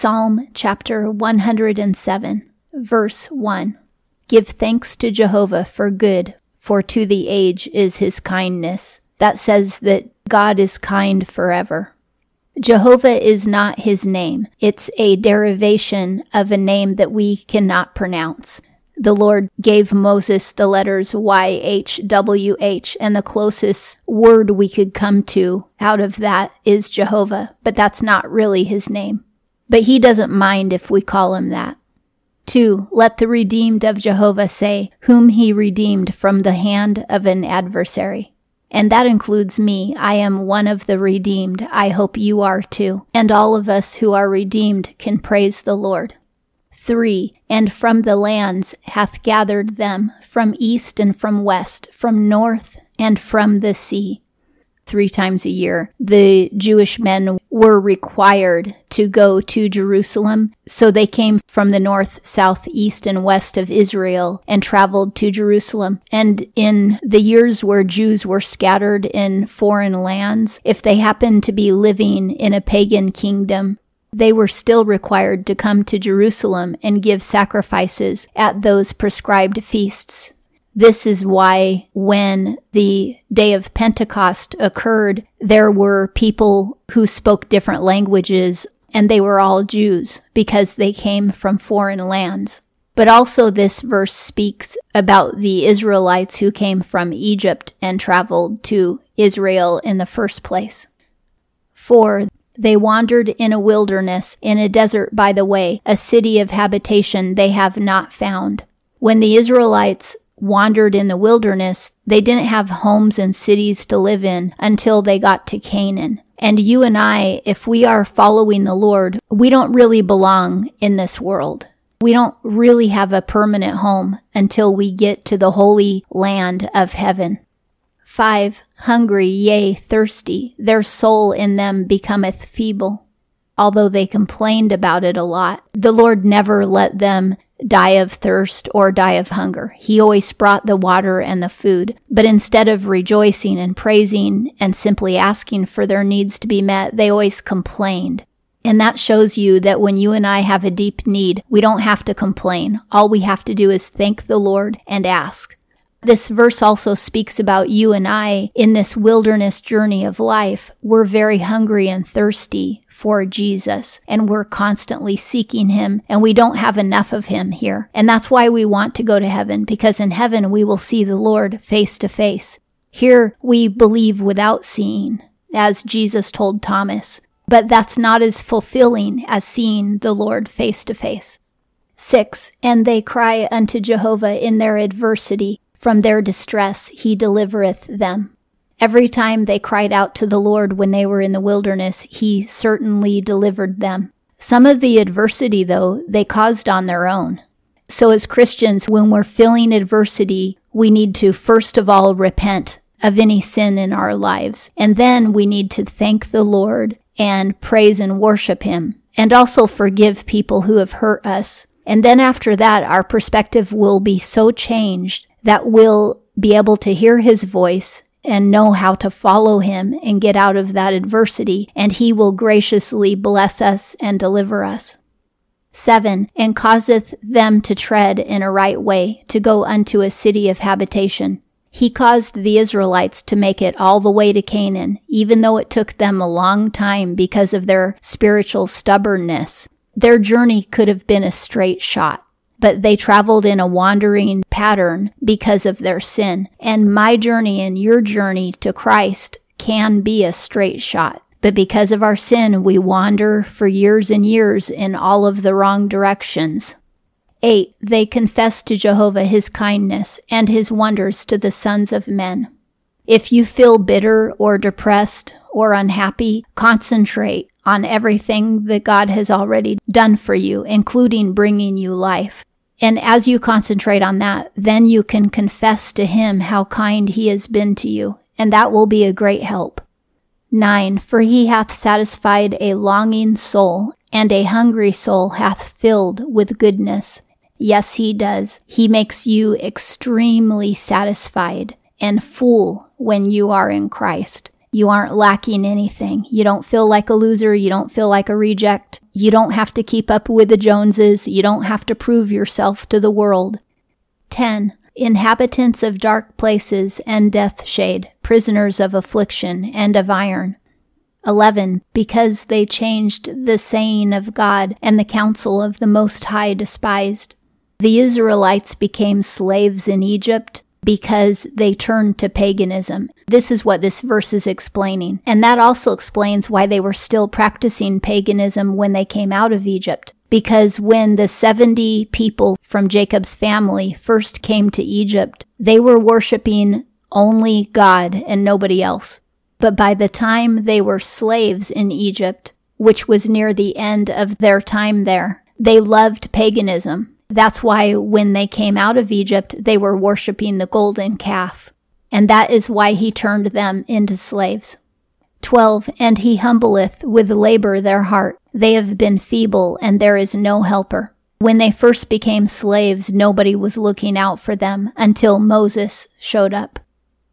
Psalm chapter 107, verse 1. Give thanks to Jehovah for good, for to the age is his kindness. That says that God is kind forever. Jehovah is not his name. It's a derivation of a name that we cannot pronounce. The Lord gave Moses the letters YHWH, and the closest word we could come to out of that is Jehovah, but that's not really his name. But he doesn't mind if we call him that. 2. Let the redeemed of Jehovah say, whom he redeemed from the hand of an adversary. And that includes me. I am one of the redeemed. I hope you are too. And all of us who are redeemed can praise the Lord. 3. And from the lands hath gathered them, from east and from west, from north and from the sea. 3 times a year, the Jewish men were required to go to Jerusalem. So they came from the north, south, east, and west of Israel and traveled to Jerusalem. And in the years where Jews were scattered in foreign lands, if they happened to be living in a pagan kingdom, they were still required to come to Jerusalem and give sacrifices at those prescribed feasts. This is why when the day of Pentecost occurred, there were people who spoke different languages, and they were all Jews because they came from foreign lands. But also this verse speaks about the Israelites who came from Egypt and traveled to Israel in the first place. 4. They wandered in a wilderness, in a desert by the way, a city of habitation they have not found. When the Israelites wandered in the wilderness, they didn't have homes and cities to live in until they got to Canaan. And you and I, if we are following the Lord, we don't really belong in this world. We don't really have a permanent home until we get to the holy land of heaven. 5. Hungry, yea, thirsty, their soul in them becometh feeble. Although they complained about it a lot, the Lord never let them die of thirst or die of hunger. He always brought the water and the food. But instead of rejoicing and praising and simply asking for their needs to be met, they always complained. And that shows you that when you and I have a deep need, we don't have to complain. All we have to do is thank the Lord and ask. This verse also speaks about you and I in this wilderness journey of life. We're very hungry and thirsty for Jesus, and we're constantly seeking him, and we don't have enough of him here. And that's why we want to go to heaven, because in heaven we will see the Lord face to face. Here we believe without seeing, as Jesus told Thomas, but that's not as fulfilling as seeing the Lord face to face. 6. And they cry unto Jehovah in their adversity. From their distress he delivereth them. Every time they cried out to the Lord when they were in the wilderness, he certainly delivered them. Some of the adversity, though, they caused on their own. So as Christians, when we're feeling adversity, we need to first of all repent of any sin in our lives. And then we need to thank the Lord and praise and worship him. And also forgive people who have hurt us. And then after that, our perspective will be so changed that we'll be able to hear his voice and know how to follow him and get out of that adversity, and he will graciously bless us and deliver us. 7. And causeth them to tread in a right way, to go unto a city of habitation. He caused the Israelites to make it all the way to Canaan, even though it took them a long time because of their spiritual stubbornness. Their journey could have been a straight shot, but they traveled in a wandering pattern because of their sin. And my journey and your journey to Christ can be a straight shot. But because of our sin, we wander for years and years in all of the wrong directions. 8. They confessed to Jehovah his kindness and his wonders to the sons of men. If you feel bitter or depressed or unhappy, concentrate on everything that God has already done for you, including bringing you life. And as you concentrate on that, then you can confess to him how kind he has been to you, and that will be a great help. 9. For he hath satisfied a longing soul, and a hungry soul hath filled with goodness. Yes, he does. He makes you extremely satisfied and full when you are in Christ. You aren't lacking anything. You don't feel like a loser. You don't feel like a reject. You don't have to keep up with the Joneses. You don't have to prove yourself to the world. 10. Inhabitants of dark places and death shade, prisoners of affliction and of iron. 11. Because they changed the saying of God and the counsel of the Most High despised. The Israelites became slaves in Egypt because they turned to paganism. This is what this verse is explaining. And that also explains why they were still practicing paganism when they came out of Egypt. Because when the 70 people from Jacob's family first came to Egypt, they were worshiping only God and nobody else. But by the time they were slaves in Egypt, which was near the end of their time there, they loved paganism. That's why when they came out of Egypt, they were worshiping the golden calf. And that is why he turned them into slaves. 12. And he humbleth with labor their heart. They have been feeble, and there is no helper. When they first became slaves, nobody was looking out for them until Moses showed up.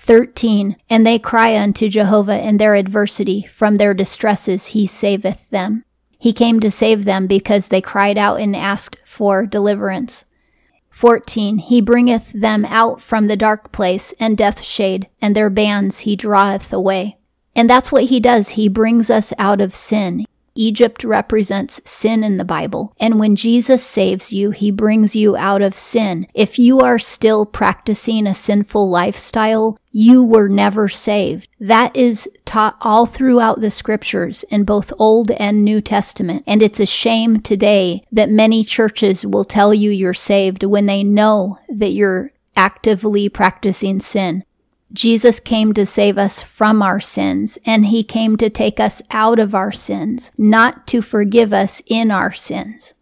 13. And they cry unto Jehovah in their adversity. From their distresses he saveth them. He came to save them because they cried out and asked for deliverance. 14. He bringeth them out from the dark place and death shade, and their bands he draweth away. And that's what he does. He brings us out of sin. Egypt represents sin in the Bible. And when Jesus saves you, he brings you out of sin. If you are still practicing a sinful lifestyle, you were never saved. That is taught all throughout the scriptures in both Old and New Testament. And it's a shame today that many churches will tell you you're saved when they know that you're actively practicing sin. Jesus came to save us from our sins, and he came to take us out of our sins, not to forgive us in our sins.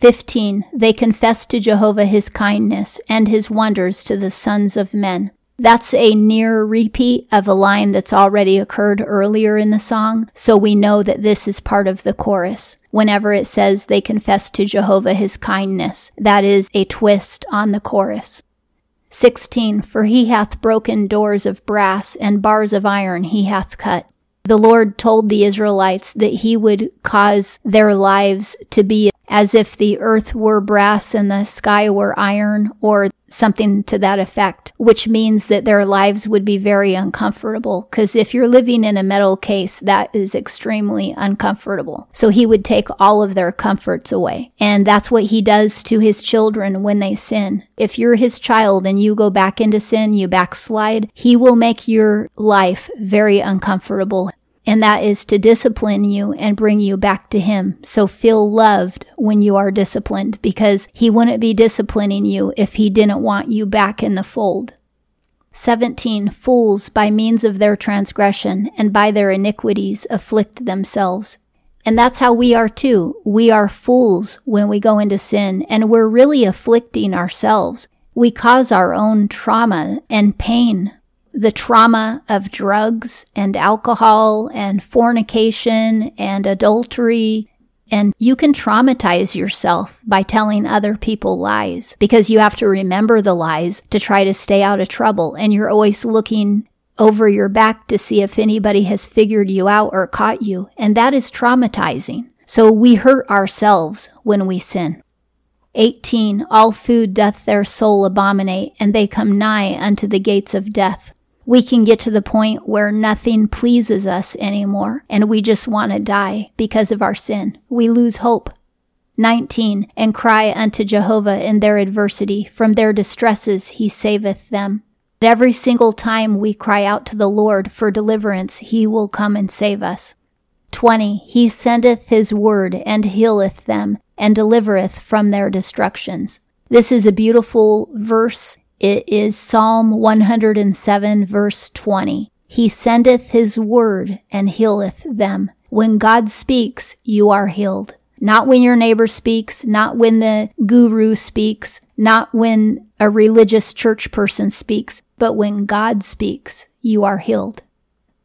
15. They confessed to Jehovah his kindness and his wonders to the sons of men. That's a near repeat of a line that's already occurred earlier in the song, so we know that this is part of the chorus. Whenever it says they confessed to Jehovah his kindness, that is a twist on the chorus. 16. For he hath broken doors of brass, and bars of iron he hath cut. The Lord told the Israelites that he would cause their lives to be as if the earth were brass and the sky were iron, or something to that effect, which means that their lives would be very uncomfortable, because if you're living in a metal case, that is extremely uncomfortable. So he would take all of their comforts away. And that's what he does to his children when they sin. If you're his child and you go back into sin, you backslide, he will make your life very uncomfortable. And that is to discipline you and bring you back to him. So feel loved when you are disciplined, because he wouldn't be disciplining you if he didn't want you back in the fold. 17. Fools by means of their transgression and by their iniquities afflict themselves. And that's how we are too. We are fools when we go into sin, and we're really afflicting ourselves. We cause our own trauma and pain. The trauma of drugs and alcohol and fornication and adultery. And you can traumatize yourself by telling other people lies, because you have to remember the lies to try to stay out of trouble. And you're always looking over your back to see if anybody has figured you out or caught you. And that is traumatizing. So we hurt ourselves when we sin. 18. All food doth their soul abominate, and they come nigh unto the gates of death. We can get to the point where nothing pleases us anymore, and we just want to die because of our sin. We lose hope. 19. And cry unto Jehovah in their adversity. From their distresses he saveth them. At every single time we cry out to the Lord for deliverance, he will come and save us. 20. He sendeth his word and healeth them, and delivereth from their destructions. This is a beautiful verse. It is Psalm 107, verse 20. He sendeth his word and healeth them. When God speaks, you are healed. Not when your neighbor speaks, not when the guru speaks, not when a religious church person speaks, but when God speaks, you are healed.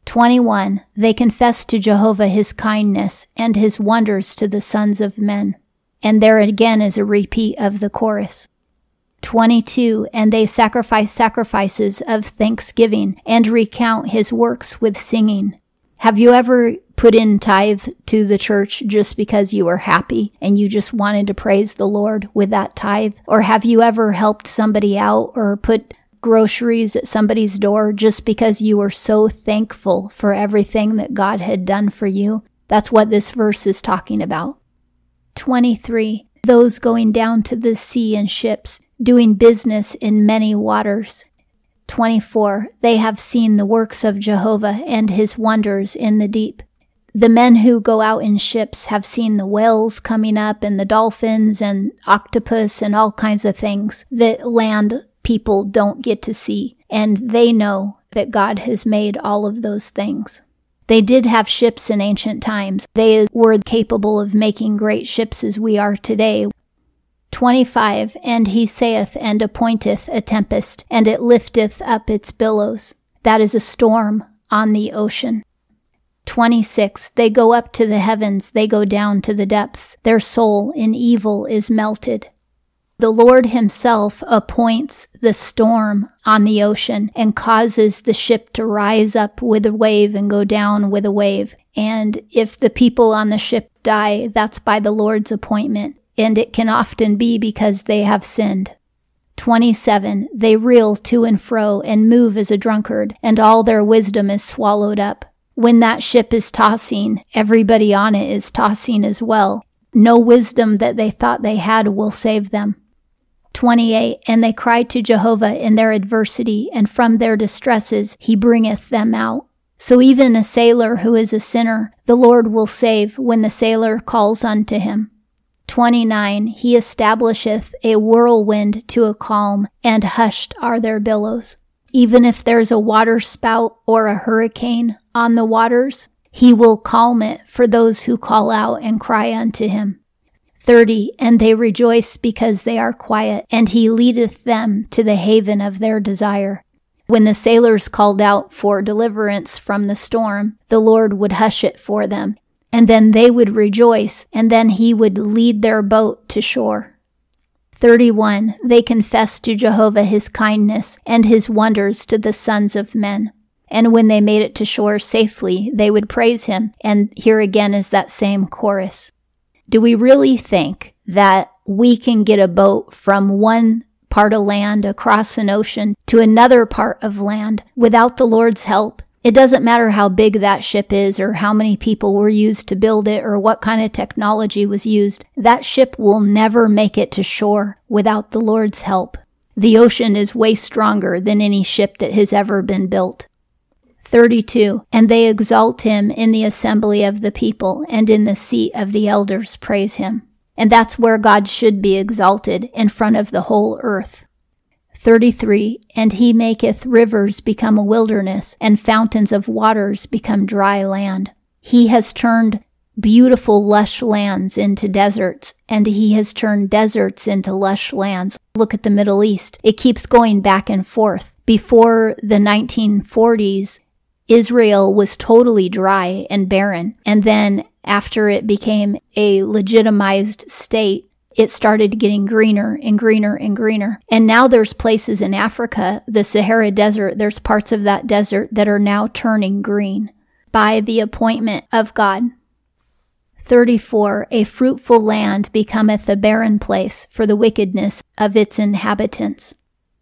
21. They confessed to Jehovah his kindness and his wonders to the sons of men. And there again is a repeat of the chorus. 22, and they sacrifice sacrifices of thanksgiving and recount his works with singing. Have you ever put in tithe to the church just because you were happy and you just wanted to praise the Lord with that tithe? Or have you ever helped somebody out or put groceries at somebody's door just because you were so thankful for everything that God had done for you? That's what this verse is talking about. 23. Those going down to the sea in ships, doing business in many waters. 24. They have seen the works of Jehovah and his wonders in the deep. The men who go out in ships have seen the whales coming up and the dolphins and octopus and all kinds of things that land people don't get to see. And they know that God has made all of those things. They did have ships in ancient times. They were capable of making great ships as we are today. 25, and he saith and appointeth a tempest, and it lifteth up its billows. That is a storm on the ocean. 26, they go up to the heavens, they go down to the depths. Their soul in evil is melted. The Lord himself appoints the storm on the ocean and causes the ship to rise up with a wave and go down with a wave. And if the people on the ship die, that's by the Lord's appointment. And it can often be because they have sinned. 27. They reel to and fro and move as a drunkard, and all their wisdom is swallowed up. When that ship is tossing, everybody on it is tossing as well. No wisdom that they thought they had will save them. 28, and they cry to Jehovah in their adversity, and from their distresses he bringeth them out. So even a sailor who is a sinner, the Lord will save when the sailor calls unto him. 29, he establisheth a whirlwind to a calm, and hushed are their billows. Even if there's a waterspout or a hurricane on the waters, he will calm it for those who call out and cry unto him. 30, and they rejoice because they are quiet, and he leadeth them to the haven of their desire. When the sailors called out for deliverance from the storm, the Lord would hush it for them, and then they would rejoice, and then he would lead their boat to shore. 31, they confessed to Jehovah his kindness and his wonders to the sons of men. And when they made it to shore safely, they would praise him. And here again is that same chorus. Do we really think that we can get a boat from one part of land across an ocean to another part of land without the Lord's help? It doesn't matter how big that ship is or how many people were used to build it or what kind of technology was used. That ship will never make it to shore without the Lord's help. The ocean is way stronger than any ship that has ever been built. 32, and they exalt him in the assembly of the people, and in the seat of the elders praise him. And that's where God should be exalted, in front of the whole earth. 33, and he maketh rivers become a wilderness, and fountains of waters become dry land. He has turned beautiful lush lands into deserts, and he has turned deserts into lush lands. Look at the Middle East. It keeps going back and forth. Before the 1940s, Israel was totally dry and barren, and then after it became a legitimized state, it started getting greener and greener and greener. And now there's places in Africa, the Sahara Desert, there's parts of that desert that are now turning green by the appointment of God. 34, a fruitful land becometh a barren place for the wickedness of its inhabitants.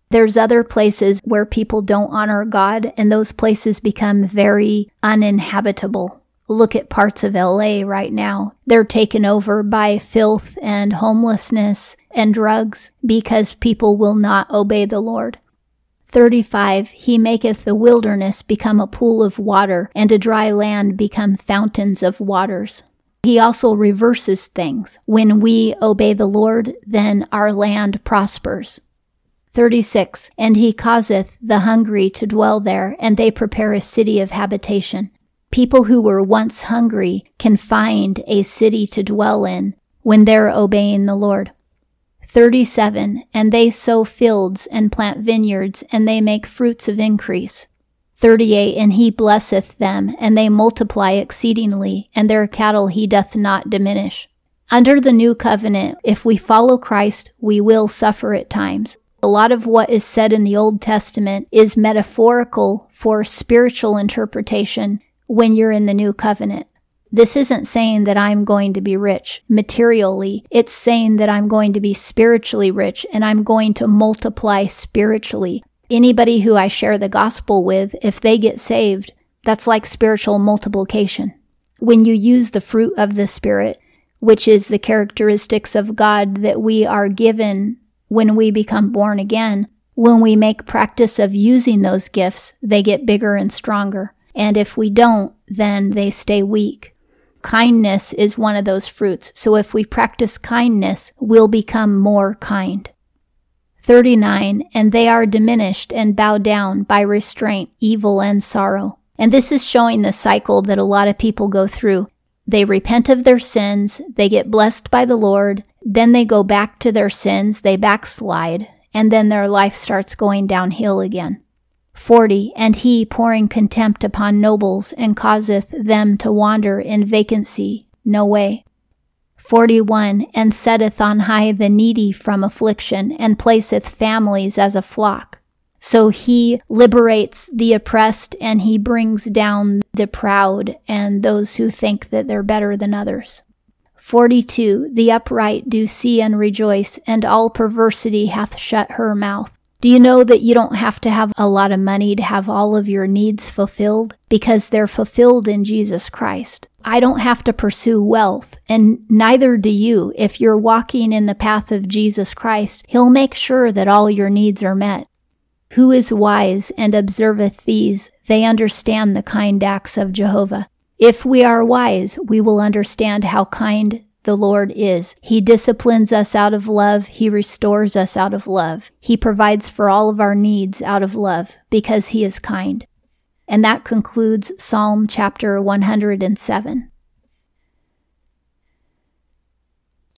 There's other places where people don't honor God, and those places become very uninhabitable. Look at parts of LA right now. They're taken over by filth and homelessness and drugs because people will not obey the Lord. 35, he maketh the wilderness become a pool of water, and a dry land become fountains of waters. He also reverses things. When we obey the Lord, then our land prospers. 36, and he causeth the hungry to dwell there, and they prepare a city of habitation. People who were once hungry can find a city to dwell in when they're obeying the Lord. 37, and they sow fields and plant vineyards, and they make fruits of increase. 38, and he blesseth them, and they multiply exceedingly, and their cattle he doth not diminish. Under the new covenant, if we follow Christ, we will suffer at times. A lot of what is said in the Old Testament is metaphorical for spiritual interpretation when you're in the New Covenant. This isn't saying that I'm going to be rich materially. It's saying that I'm going to be spiritually rich and I'm going to multiply spiritually. Anybody who I share the gospel with, if they get saved, that's like spiritual multiplication. When you use the fruit of the Spirit, which is the characteristics of God that we are given when we become born again, when we make practice of using those gifts, they get bigger and stronger. And if we don't, then they stay weak. Kindness is one of those fruits. So if we practice kindness, we'll become more kind. 39, and they are diminished and bow down by restraint, evil, and sorrow. And this is showing the cycle that a lot of people go through. They repent of their sins, they get blessed by the Lord, then they go back to their sins, they backslide, and then their life starts going downhill again. 40, and he pouring contempt upon nobles, and causeth them to wander in vacancy, no way. 41, and setteth on high the needy from affliction, and placeth families as a flock. So he liberates the oppressed, and he brings down the proud, and those who think that they're better than others. 42, the upright do see and rejoice, and all perversity hath shut her mouth. Do you know that you don't have to have a lot of money to have all of your needs fulfilled? Because they're fulfilled in Jesus Christ. I don't have to pursue wealth, and neither do you. If you're walking in the path of Jesus Christ, He'll make sure that all your needs are met. Who is wise and observeth these? They understand the kind acts of Jehovah. If we are wise, we will understand how kind the Lord is. He disciplines us out of love. He restores us out of love. He provides for all of our needs out of love because He is kind. And that concludes Psalm chapter 107.